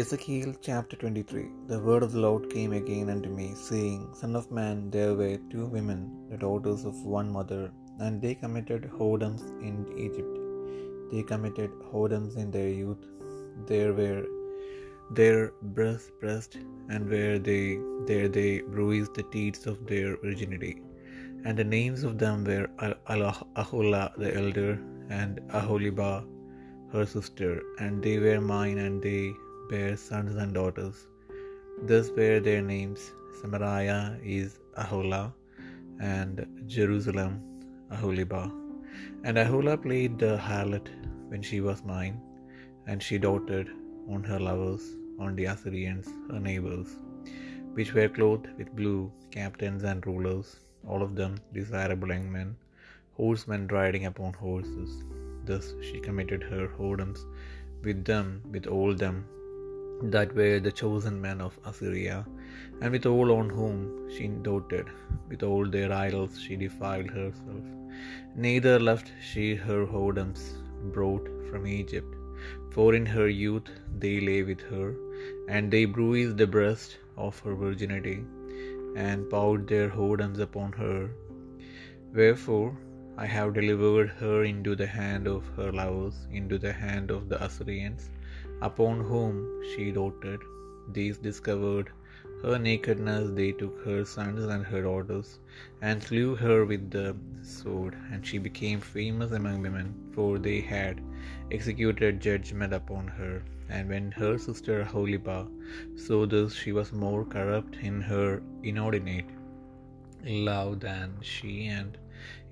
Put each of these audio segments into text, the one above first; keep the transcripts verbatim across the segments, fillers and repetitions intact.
Ezekiel chapter twenty-three. The word of the Lord came again unto me, saying, Son of man, there were two women, the daughters of one mother, and they committed whoredoms in Egypt. They committed whoredoms in their youth. There were their breasts pressed, and where they there they bruised the teats of their virginity. And the names of them were Aholah the elder, and Aholibah her sister, and they were mine, and they bare sons and daughters. Thus were their names: Samaria is Aholah, and Jerusalem Aholibah. And Aholah played the harlot when she was mine, and she doted on her lovers, on the Assyrians her neighbors, which were clothed with blue, captains and rulers, all of them desirable young men, horsemen riding upon horses. Thus she committed her whoredoms with them, with all them that were the chosen men of Assyria, and with all on whom she doted. With all their idols she defiled herself. Neither left she her whoredoms brought from Egypt, for in her youth they lay with her, and they bruised the breast of her virginity, and poured their whoredoms upon her. Wherefore I have delivered her into the hand of her lovers, into the hand of the Assyrians, upon whom she doted. These discovered her nakedness. They took her sons and her daughters, and slew her with the sword. And she became famous among women, for they had executed judgment upon her. And when her sister Aholibah saw this, she was more corrupt in her inordinate love than she, and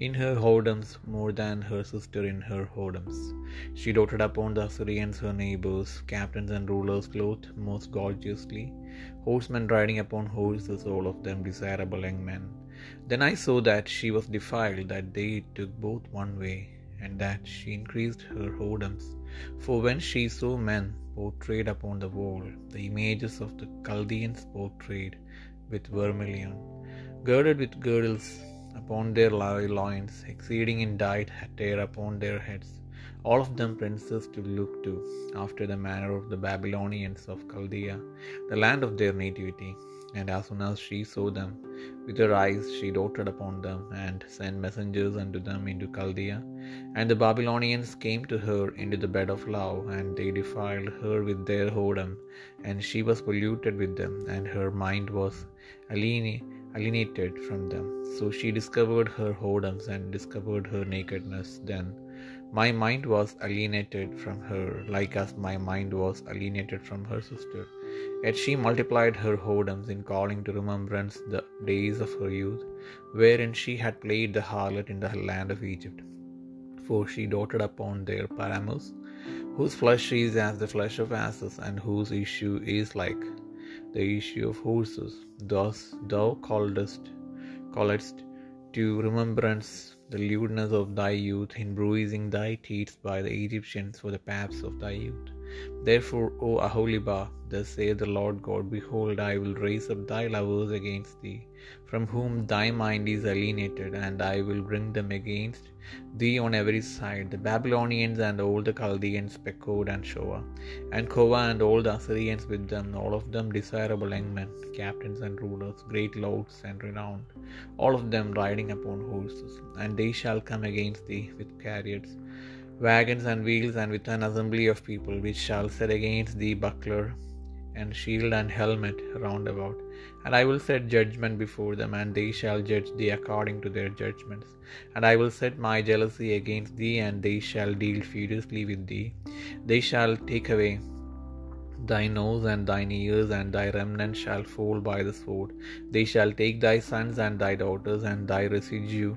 in her whoredoms more than her sister in her whoredoms. She doted upon the Assyrians her neighbors, captains and rulers, clothed most gorgeously, horsemen riding upon horses, all of them desirable young men. Then I saw that she was defiled, that they took both one way, and that she increased her whoredoms. For when she saw men portrayed upon the wall, the images of the Chaldeans portrayed with vermilion, girded with girdles upon their loins, exceeding in dight, attire upon their heads, all of them princes to look to, after the manner of the Babylonians of Chaldea, the land of their nativity. And as soon as she saw them with her eyes, she doted upon them, and sent messengers unto them into Chaldea. And the Babylonians came to her into the bed of love, and they defiled her with their whoredom, and she was polluted with them, and her mind was alienated. alienated from them. So she discovered her whoredoms, and discovered her nakedness. Then my mind was alienated from her, like as my mind was alienated from her sister. Yet she multiplied her whoredoms, in calling to remembrance the days of her youth, wherein she had played the harlot in the land of Egypt. For she doted upon their paramours, whose flesh is as the flesh of asses, and whose issue is like the issue of horses. Thus thou calledst calledst to remembrance the lewdness of thy youth, in bruising thy teats by the Egyptians for the paps of thy youth. Therefore, O Aholibah, thus saith the Lord God, behold, I will raise up thy lovers against thee, from whom thy mind is alienated, and I will bring them against thee on every side, the Babylonians and all the Chaldeans, Pekod and Shoa, and Kova, and all the Assyrians with them, all of them desirable young men, captains and rulers, great lords and renowned, all of them riding upon horses. And they shall come against thee with chariots, wagons and wheels, and with an assembly of people, which shall set against thee buckler and shield and helmet round about. And I will set judgment before them, and they shall judge thee according to their judgments. And I will set my jealousy against thee, and they shall deal furiously with thee. They shall take away thy nose and thine ears, and thy remnant shall fall by the sword. They shall take thy sons and thy daughters, and thy residue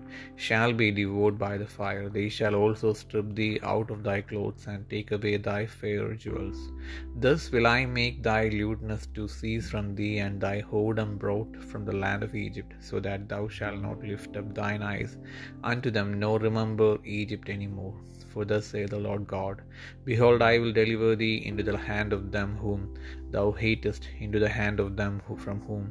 shall be devoured by the fire. They shall also strip thee out of thy clothes, and take away thy fair jewels. Thus will I make thy lewdness to cease from thee, and thy whoredom brought from the land of Egypt, so that thou shalt not lift up thine eyes unto them, nor remember Egypt any more. For thus saith the Lord God, behold, I will deliver thee into the hand of them whom thou hatest, into the hand of them from whom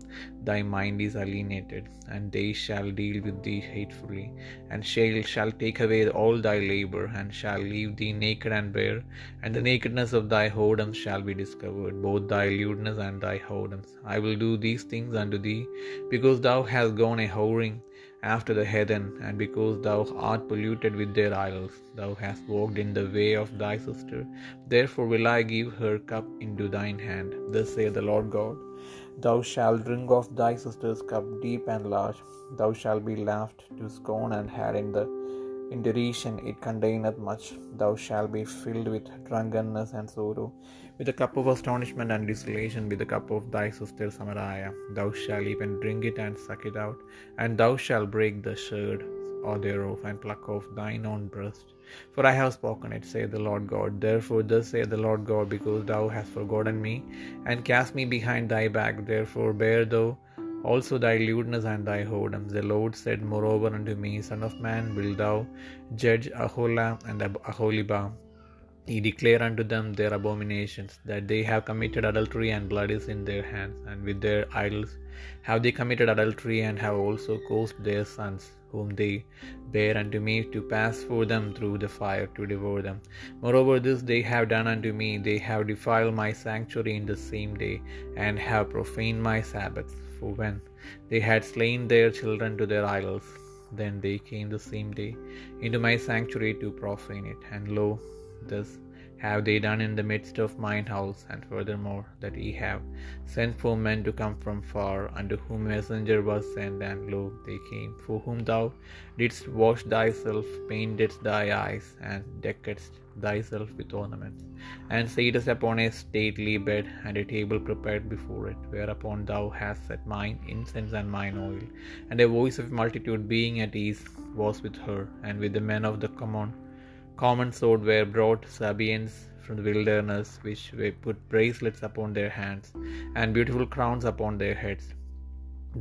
thy mind is alienated, and they shall deal with thee hatefully, and shall, shall take away all thy labor, and shall leave thee naked and bare, and the nakedness of thy whoredom shall be discovered, both thy lewdness and thy whoredoms. I will do these things unto thee, because thou hast gone a whoring after the heathen, and because thou art polluted with their idols. Thou hast walked in the way of thy sister, therefore will I give her cup into thine hand. Thus saith the Lord God, thou shalt drink of thy sister's cup, deep and large. Thou shalt be laughed to scorn and had in the in derision, it containeth much. Thou shalt be filled with drunkenness and sorrow, with the cup of astonishment and desolation, with the cup of thy sister Samariah. Thou shalt even drink it and suck it out, and thou shalt break the sherd or thereof, and pluck off thine own breast. For I have spoken it, saith the Lord God. Therefore thus saith the Lord God, because thou hast forgotten me, and cast me behind thy back, therefore bear thou also thy lewdness and thy whoredom. The Lord said moreover unto me, Son of man, wilt thou judge Aholah and Aholibah? He declare unto them their abominations, that they have committed adultery, and blood is in their hands, and with their idols have they committed adultery, and have also caused their sons, whom they bear unto me, to pass for them through the fire, to devour them. Moreover, this they have done unto me, they have defiled my sanctuary in the same day, and have profaned my Sabbaths. For when they had slain their children to their idols, then they came the same day into my sanctuary to profane it. And lo, this have they done in the midst of mine house. And furthermore, that ye have sent for men to come from far, unto whom messenger was sent, and lo, they came, for whom thou didst wash thyself, paintedst thy eyes, and deckedst thyself with ornaments, and sittest upon a stately bed, and a table prepared before it, whereupon thou hast set mine incense and mine oil. And a voice of multitude, being at ease, was with her, and with the men of the common Common sword were brought Sabeans from the wilderness, which were put bracelets upon their hands, and beautiful crowns upon their heads.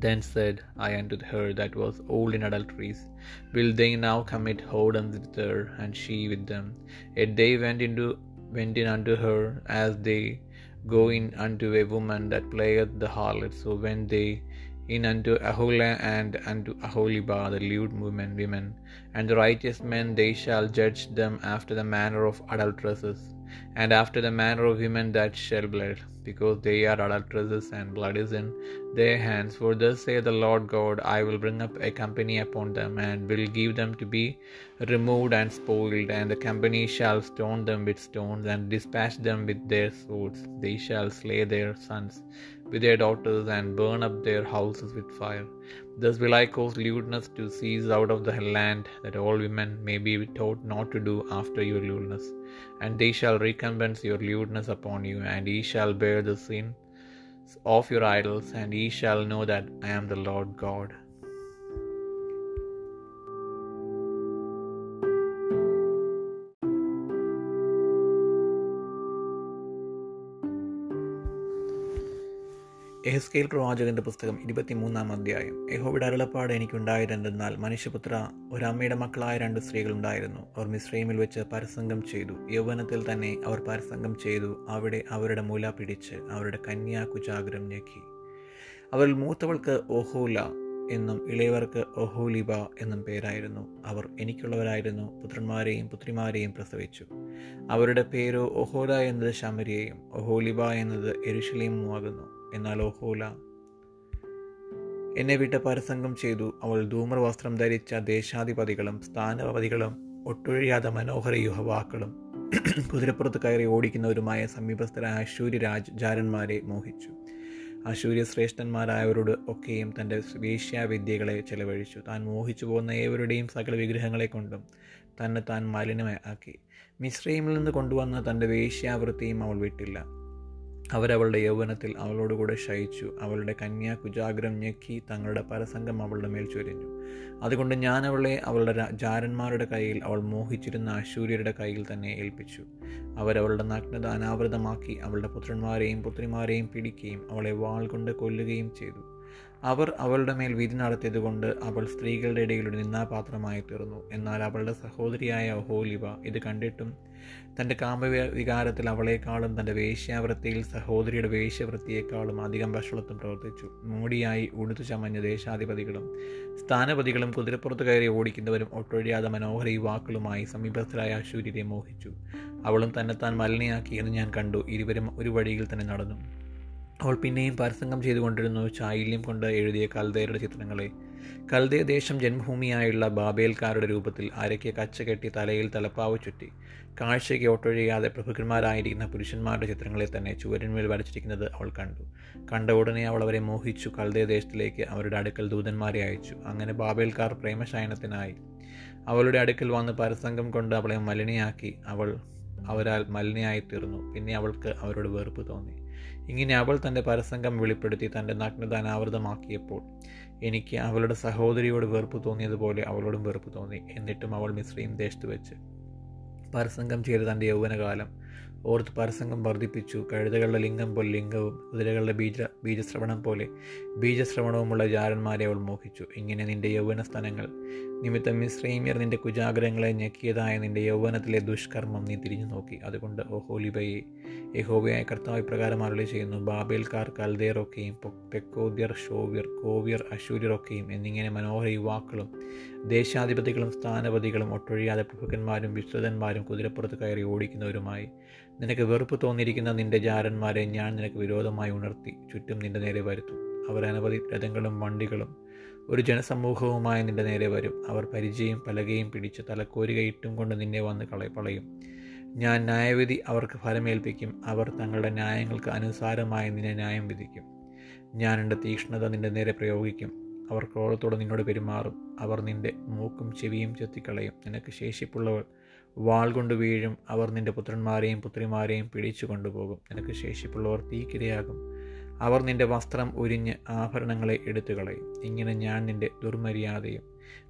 Then said I unto her that was old in adulteries, will they now commit whoredom with her, and she with them? Yet they went into went in unto her, as they go in unto a woman that playeth the harlot. So went they in unto Aholah and unto Aholibah, the lewd women, women, and the righteous men, they shall judge them after the manner of adulteresses, and after the manner of women that shall blood, because they are adulteresses, and blood is in their hands. For thus saith the Lord God, I will bring up a company upon them, and will give them to be removed and spoiled, and the company shall stone them with stones, and dispatch them with their swords. They shall slay their sons with their daughters, and burn up their houses with fire. Thus will I cause lewdness to cease out of the land, that all women may be taught not to do after your lewdness. And they shall recompense your lewdness upon you, and ye shall bear the sin of your idols, and ye shall know that I am the Lord God. എഹെസ്കേൽ പ്രവാചകന്റെ പുസ്തകം ഇരുപത്തിമൂന്നാം അധ്യായം. യഹോവയുടെ അരുളപ്പാട് എനിക്കുണ്ടായതെന്തെന്നാൽ, മനുഷ്യപുത്ര, ഒരമ്മയുടെ മക്കളായ രണ്ട് സ്ത്രീകളുണ്ടായിരുന്നു. അവർ മിസ്രയീമിൽ വെച്ച് പരസംഗം ചെയ്തു. യൗവനത്തിൽ തന്നെ അവർ പരസംഗം ചെയ്തു. അവിടെ അവരുടെ മുല പിടിച്ച് അവരുടെ കന്യാകുചാഗ്രം ഞെക്കി. അവരിൽ മൂത്തവൾക്ക് ഒഹോല എന്നും ഇളയവർക്ക് ഒഹോലിബ എന്നും പേരായിരുന്നു. അവർ എനിക്കുള്ളവരായിരുന്നു, പുത്രന്മാരെയും പുത്രിമാരെയും പ്രസവിച്ചു. അവരുടെ പേരോ ഒഹോല എന്നത് ശമരിയയും ഒഹോലിബ എന്നത് യെരുശലേമുമാകുന്നു. എന്നാൽ ഒഹോല എന്നെ വിട്ട് പരസംഗം ചെയ്തു. അവൾ ധൂമ്രവസ്ത്രം ധരിച്ച ദേശാധിപതികളും സ്ഥാനപതികളും ഒട്ടൊഴിയാതെ മനോഹര യുഹവാക്കളും കുതിരപ്പുറത്ത് കയറി ഓടിക്കുന്നവരുമായ സമീപസ്ഥരായ അശ്ശൂരി രാജാരന്മാരെ മോഹിച്ചു. അശ്ശൂര്യ ശ്രേഷ്ഠന്മാരായവരോട് ഒക്കെയും തൻ്റെ വേശ്യാവിദ്യകളെ ചെലവഴിച്ചു. താൻ മോഹിച്ചു പോകുന്ന ഏവരുടെയും സകല വിഗ്രഹങ്ങളെ കൊണ്ടും തന്നെ താൻ മലിനമാക്കി. മിസ്രയീമിൽ നിന്ന് കൊണ്ടുവന്ന തൻ്റെ വേശ്യാവൃത്തിയും അവൾ വിട്ടില്ല. അവരവളുടെ യൗവനത്തിൽ അവളോടുകൂടെ ശയിച്ചു. അവളുടെ കന്യാകുചാഗ്രം ഞെക്കി തങ്ങളുടെ പരസംഗം അവളുടെ മേൽ ചൊരിഞ്ഞു. അതുകൊണ്ട് ഞാൻ അവളെ അവളുടെ ജാരന്മാരുടെ കയ്യിൽ, അവൾ മോഹിച്ചിരുന്ന അശൂര്യരുടെ കയ്യിൽ തന്നെ ഏൽപ്പിച്ചു. അവരവളുടെ നഗ്നത അനാവൃതമാക്കി അവളുടെ പുത്രന്മാരെയും പുത്രിമാരെയും പിടിക്കുകയും അവളെ വാൾ കൊണ്ട് കൊല്ലുകയും ചെയ്തു. അവർ അവളുടെ മേൽ വിധി നടത്തിയതുകൊണ്ട് അവൾ സ്ത്രീകളുടെ ഇടയിൽ ഒരു നിന്നാപാത്രമായി തീർന്നു. എന്നാൽ അവളുടെ സഹോദരിയായ ഒഹൊലീബ ഇത് കണ്ടിട്ടും തൻ്റെ കാമവികാരത്തിൽ അവളെക്കാളും തൻ്റെ വേശ്യാവൃത്തിയിൽ സഹോദരിയുടെ വേശ്യവൃത്തിയേക്കാളും അധികം വഷളത്വം പ്രവർത്തിച്ചു. മോടിയായി ഉടുത്തു ചമഞ്ഞ ദേശാധിപതികളും സ്ഥാനപതികളും കുതിരപ്പുറത്ത് കയറി ഓടിക്കുന്നവരും ഒട്ടൊഴിയാതെ മനോഹര യുവാക്കളുമായി സമീപസ്ഥരായ അശ്വര്യരെ മോഹിച്ചു. അവളും തന്നെത്താൻ മലിനയാക്കിയെന്ന് ഞാൻ കണ്ടു. ഇരുവരും ഒരു വഴിയിൽ തന്നെ നടന്നു. അവൾ പിന്നെയും പരസംഗം ചെയ്തുകൊണ്ടിരുന്നു ചായില്യം കൊണ്ട് എഴുതിയ കൽദയരുടെ ചിത്രങ്ങളെ. കൽദയദേശം ജന്മഭൂമിയായുള്ള ബാബേൽക്കാരുടെ രൂപത്തിൽ അരയ്ക്ക് കച്ച കെട്ടി തലയിൽ തലപ്പാവ് ചുറ്റി കാഴ്ചയ്ക്ക് ഒട്ടൊഴിയാതെ പ്രഭുക്കന്മാരായിരിക്കുന്ന പുരുഷന്മാരുടെ ചിത്രങ്ങളെ തന്നെ ചുവരന്മേൽ വരച്ചിരിക്കുന്നത് അവൾ കണ്ടു. കണ്ട ഉടനെ അവൾ അവരെ മോഹിച്ചു. കൽദയദേശത്തിലേക്ക് അവരുടെ അടുക്കൽ ദൂതന്മാരെ അയച്ചു. അങ്ങനെ ബാബേൽക്കാർ പ്രേമശയനത്തിനായി അവളുടെ അടുക്കൽ വന്ന് പരസംഗം കൊണ്ട് അവളെ മലിനയാക്കി. അവൾ അവരാൽ മലിനയായിത്തീർന്നു. പിന്നെ അവൾക്ക് അവരോട് വെറുപ്പ് തോന്നി. ഇങ്ങനെ അവൾ തൻ്റെ പരസംഗം വെളിപ്പെടുത്തി തൻ്റെ നഗ്നത അനാവൃതമാക്കിയപ്പോൾ എനിക്ക് അവളുടെ സഹോദരിയോട് വെറുപ്പ് തോന്നിയതുപോലെ അവളോടും വെറുപ്പ് തോന്നി. എന്നിട്ടും അവൾ മിസ്രയീം ദേശത്ത് വെച്ച് പരസംഗം ചെയ്ത് തൻ്റെ യൗവനകാലം ഓർത്ത് പരസംഗം വർദ്ധിപ്പിച്ചു. കഴുതകളുടെ ലിംഗം പോലെ ലിംഗവും കുതിരകളുടെ ബീജ ബീജശ്രവണം പോലെ ബീജശ്രവണവുമുള്ള ജാരന്മാരെ അവൾ മോഹിച്ചു. ഇങ്ങനെ നിൻ്റെ യൗവന സ്ഥാനങ്ങൾ നിമിത്തം മിസ്രയീമ്യർ നിൻ്റെ കുജാഗ്രഹങ്ങളെ ഞെക്കിയതായ നിൻ്റെ യൗവനത്തിലെ ദുഷ്കർമ്മം നീ തിരിഞ്ഞു നോക്കി. അതുകൊണ്ട് ഒഹൊലീബയെ യഹോവയായ കർത്താവ് ഇപ്രകാരം അരുളി ചെയ്യുന്നു: ബാബേൽക്കാർ കൽദേറൊക്കെയും പെക്കോദ്യർ ഷോവ്യർ കോവ്യർ അശൂര്യറൊക്കെയും എന്നിങ്ങനെ മനോഹര യുവാക്കളും ദേശാധിപതികളും സ്ഥാനപതികളും ഒട്ടൊഴിയാതെ പ്രഭുക്കന്മാരും വിശ്രുതന്മാരും കുതിരപ്പുറത്ത് കയറി ഓടിക്കുന്നവരുമായി നിനക്ക് വെറുപ്പ് തോന്നിയിരിക്കുന്ന നിന്റെ ജാരന്മാരെ ഞാൻ നിനക്ക് വിരോധമായി ഉണർത്തി ചുറ്റും നിന്റെ നേരെ വരുത്തും. അവർ അനവധി രഥങ്ങളും വണ്ടികളും ഒരു ജനസമൂഹവുമായി നിന്റെ നേരെ വരും. അവർ പരിചയും പലകയും പിടിച്ച് തലക്കോരുകയിട്ടും കൊണ്ട് നിന്നെ വന്ന് കള പളയും. ഞാൻ ന്യായവിധി അവർക്ക് ഫലമേൽപ്പിക്കും. അവർ തങ്ങളുടെ ന്യായങ്ങൾക്ക് അനുസാരമായി നിന്നെ ന്യായം വിധിക്കും. ഞാൻ എൻ്റെ തീക്ഷ്ണത നിന്റെ നേരെ പ്രയോഗിക്കും. അവർ ക്രോധത്തോടെ നിന്നോട് പെരുമാറും. അവർ നിന്റെ മൂക്കും ചെവിയും ചെത്തിക്കളയും. നിനക്ക് ശേഷിപ്പുള്ളവർ വാൾ കൊണ്ട് വീഴും. അവർ നിന്റെ പുത്രന്മാരെയും പുത്രിമാരെയും പിടിച്ചു കൊണ്ടുപോകും. നിനക്ക് ശേഷിപ്പുള്ളവർ തീക്കിരയാകും. അവർ നിന്റെ വസ്ത്രം ഉരിഞ്ഞ് ആഭരണങ്ങളെ എടുത്തു കളയും. ഇങ്ങനെ ഞാൻ നിന്റെ ദുർമര്യാദയും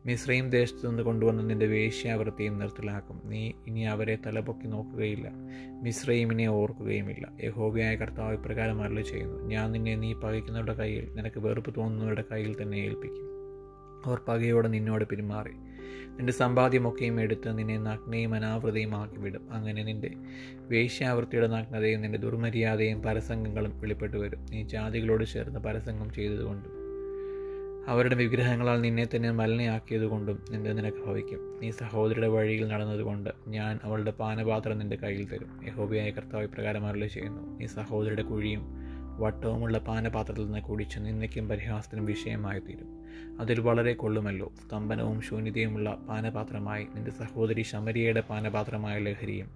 മിസ്രയീം ദേശത്തു നിന്ന് കൊണ്ടുവന്ന നിന്റെ വേശ്യാവൃത്തിയും നിർത്തലാക്കും. നീ ഇനി അവരെ തലപൊക്കി നോക്കുകയില്ല, മിസ്രയീമിനെ ഓർക്കുകയുമില്ല. യഹോവയായ കർത്താവ് ഇപ്രകാരം അരുളി ചെയ്യുന്നു: ഞാൻ നിന്നെ നീ പകയ്ക്കുന്നവരുടെ കയ്യിൽ, നിനക്ക് വെറുപ്പ് തോന്നുന്നവരുടെ കയ്യിൽ തന്നെ ഏൽപ്പിക്കും. അവർ പകയോടെ നിന്നോട് പെരുമാറി നിന്റെ സമ്പാദ്യമൊക്കെയും എടുത്ത് നിന്നെ നഗ്നയും അനാവൃതയും ആക്കി വിടും. അങ്ങനെ നിന്റെ വേശ്യാവൃത്തിയുടെ നഗ്നതയും നിന്റെ ദുർമര്യാദയും പരസംഗങ്ങളും വെളിപ്പെട്ടു വരും. നീ ജാതികളോട് ചേർന്ന് പരസംഗം ചെയ്തതുകൊണ്ട് അവരുടെ വിഗ്രഹങ്ങളാൽ നിന്നെ തന്നെ മലിനയാക്കിയതുകൊണ്ടും നിന്റെ നിനക്ക് ഭവിക്കും. നീ സഹോദരിയുടെ വഴിയിൽ നടന്നതുകൊണ്ട് ഞാൻ അവളുടെ പാനപാത്രം നിന്റെ കയ്യിൽ തരും. യഹോവയായ കർത്താവ് ഇപ്രകാരം അരുളി ചെയ്യുന്നു: നീ സഹോദരിയുടെ കുഴിയും വട്ടവുമുള്ള പാനപാത്രത്തിൽ നിന്ന് കുടിച്ച് നിന്നയ്ക്കും പരിഹാസത്തിനും വിഷയമായി തീരും. അതിൽ വളരെ കൊള്ളുമല്ലോ. സ്തംഭനവും ശൂന്യതയുമുള്ള പാനപാത്രമായി നിന്റെ സഹോദരി ശമരിയയുടെ പാനപാത്രമായ ലഹരിയും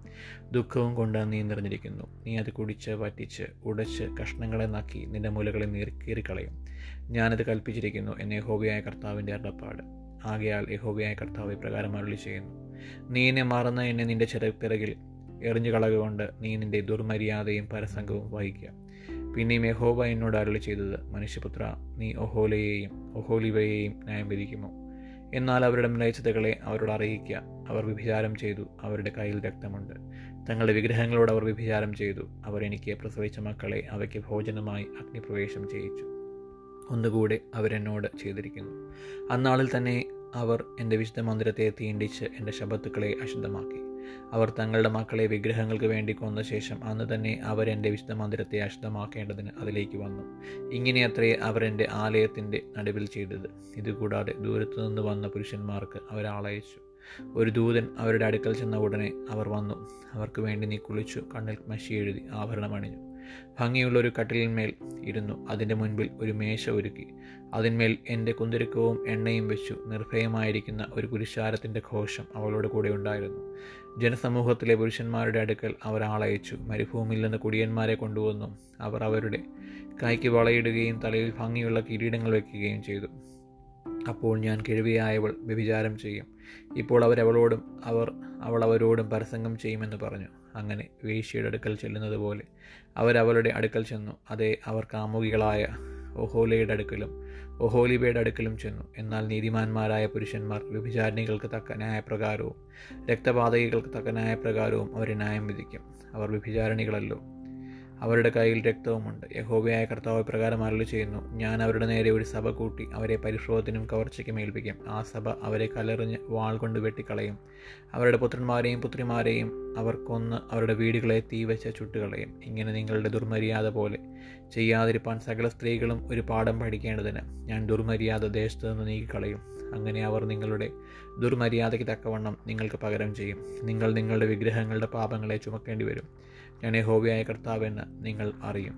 ദുഃഖവും കൊണ്ട് നീ നിറഞ്ഞിരിക്കുന്നു. നീ അത് കുടിച്ച് വറ്റിച്ച് ഉടച്ച് കഷ്ണങ്ങളെ നക്കി നിന്റെ മൂലകളെ നീർക്കീറിക്കളയും. ഞാനത് കൽപ്പിച്ചിരിക്കുന്നു എന്ന് യഹോവയായ കർത്താവിൻ്റെ അരുളപ്പാട്. ആകയാൽ യഹോവയായ കർത്താവ് ഇപ്രകാരം അരുളി ചെയ്യുന്നു: നീ എന്നെ മറന്ന് എന്നെ നിന്റെ ചെറുപിറകിൽ എറിഞ്ഞു കളകൊണ്ട് നീ നിന്റെ ദുർമര്യാദയും പരസംഗവും വഹിക്കുക. പിന്നെയും യഹോവ എന്നോട് അരുളി ചെയ്തത്: മനുഷ്യപുത്ര, നീ ഒഹൊലയെയും ഒഹൊലീബയെയും ന്യായം വിധിക്കുമോ? എന്നാൽ അവരുടെ മ്ലേച്ഛതകളെ അവരോട് അറിയിക്കുക. അവർ വ്യഭിചാരം ചെയ്തു, അവരുടെ കയ്യിൽ രക്തമുണ്ട്. തങ്ങളുടെ വിഗ്രഹങ്ങളോട് അവർ വ്യഭിചാരം ചെയ്തു. അവർ എനിക്ക് പ്രസവിച്ച മക്കളെ അവയ്ക്ക് ഭോജനമായി അഗ്നിപ്രവേശം ചെയ്യിച്ചു. ഒന്നുകൂടെ അവരെന്നോട് ചെയ്തിരിക്കുന്നു. അന്നാളിൽ തന്നെ അവർ എൻ്റെ വിശുദ്ധ മന്ദിരത്തെ തീണ്ടിച്ച് എൻ്റെ ശബത്തുക്കളെ അശുദ്ധമാക്കി. അവർ തങ്ങളുടെ മക്കളെ വിഗ്രഹങ്ങൾക്ക് വേണ്ടി കൊന്ന ശേഷം അന്ന് തന്നെ അവരെൻ്റെ വിശുദ്ധ മന്ദിരത്തെ അശുദ്ധമാക്കേണ്ടതിന് അതിലേക്ക് വന്നു. ഇങ്ങനെയത്രേ അവരെൻ്റെ ആലയത്തിൻ്റെ നടുവിൽ ചെയ്തത്. ഇതുകൂടാതെ ദൂരത്തു നിന്ന് വന്ന പുരുഷന്മാർക്ക് അവരാളയച്ചു. ഒരു ദൂതൻ അവരുടെ അടുക്കൽ ചെന്ന ഉടനെ അവർ വന്നു. അവർക്ക് വേണ്ടി നീ കുളിച്ചു, കണ്ണിൽ മഷി എഴുതി, ആഭരണമണിഞ്ഞു, ഭംഗിയുള്ള ഒരു കട്ടിലിന്മേൽ ഇരുന്നു. അതിൻ്റെ മുൻപിൽ ഒരു മേശ ഒരുക്കി, അതിന്മേൽ എൻ്റെ കുന്തിരുക്കവും എണ്ണയും വെച്ചു. നിർഭയമായിരിക്കുന്ന ഒരു പുരുഷാരത്തിൻ്റെ ഘോഷം അവളോട് കൂടെ ഉണ്ടായിരുന്നു. ജനസമൂഹത്തിലെ പുരുഷന്മാരുടെ അടുക്കൽ അവർ ആളയച്ചു. മരുഭൂമിയിൽ നിന്ന് കുടിയന്മാരെ കൊണ്ടുവന്നു. അവർ അവരുടെ കൈക്ക് വളയിടുകയും തലയിൽ ഭംഗിയുള്ള കിരീടങ്ങൾ വയ്ക്കുകയും ചെയ്തു. അപ്പോൾ ഞാൻ കിഴവിയായവൾ വ്യഭിചാരം ചെയ്യും, ഇപ്പോൾ അവരവളോടും അവർ അവൾ അവരോടും പരസംഗം ചെയ്യുമെന്ന് പറഞ്ഞു. അങ്ങനെ വേശ്യയുടെ അടുക്കൽ ചെല്ലുന്നത് പോലെ അവരവളുടെ അടുക്കൽ ചെന്നു. അതേ, അവർ കാമുകികളായ ഒഹൊലയുടെ അടുക്കലും ഒഹൊലീബയുടെ അടുക്കലും ചെന്നു. എന്നാൽ നീതിമാന്മാരായ പുരുഷന്മാർ വ്യഭിചാരിണികൾക്ക് തക്ക ന്യായപ്രകാരവും രക്തപാതകികൾക്ക് തക്ക ന്യായപ്രകാരവും അവരെ ന്യായം വിധിക്കും. അവർ വ്യഭിചാരിണികളല്ലോ, അവരുടെ കയ്യിൽ രക്തവുമുണ്ട്. യഹോവയായ കർത്താവ് പ്രകാരം അരുളി ചെയ്യുന്നു, ഞാൻ അവരുടെ നേരെ ഒരു സഭ കൂട്ടി അവരെ പരിക്ഷോഭത്തിനും കവർച്ചയ്ക്കും ഏൽപ്പിക്കും. ആ സഭ അവരെ കല്ലെറിഞ്ഞ് വാൾ കൊണ്ട് വെട്ടിക്കളയും. അവരുടെ പുത്രന്മാരെയും പുത്രിമാരെയും അവർ കൊന്ന് അവരുടെ വീടുകളെ തീവച്ച് ചുട്ടുകളയും. ഇങ്ങനെ നിങ്ങളുടെ ദുർമര്യാദ പോലെ ചെയ്യാതിരിപ്പാൻ സകല സ്ത്രീകളും ഒരു പാഠം പഠിക്കേണ്ടതിന് ഞാൻ ദുർമര്യാദ ദേശത്ത് നിന്ന് നീക്കിക്കളയും. അങ്ങനെ അവർ നിങ്ങളുടെ ദുർമര്യാദയ്ക്ക് തക്കവണ്ണം നിങ്ങൾക്ക് പകരം ചെയ്യും. നിങ്ങൾ നിങ്ങളുടെ വിഗ്രഹങ്ങളുടെ പാപങ്ങളെ ചുമക്കേണ്ടി വരും. ഞാൻ യഹോവയായ കർത്താവെന്ന് നിങ്ങൾ അറിയും.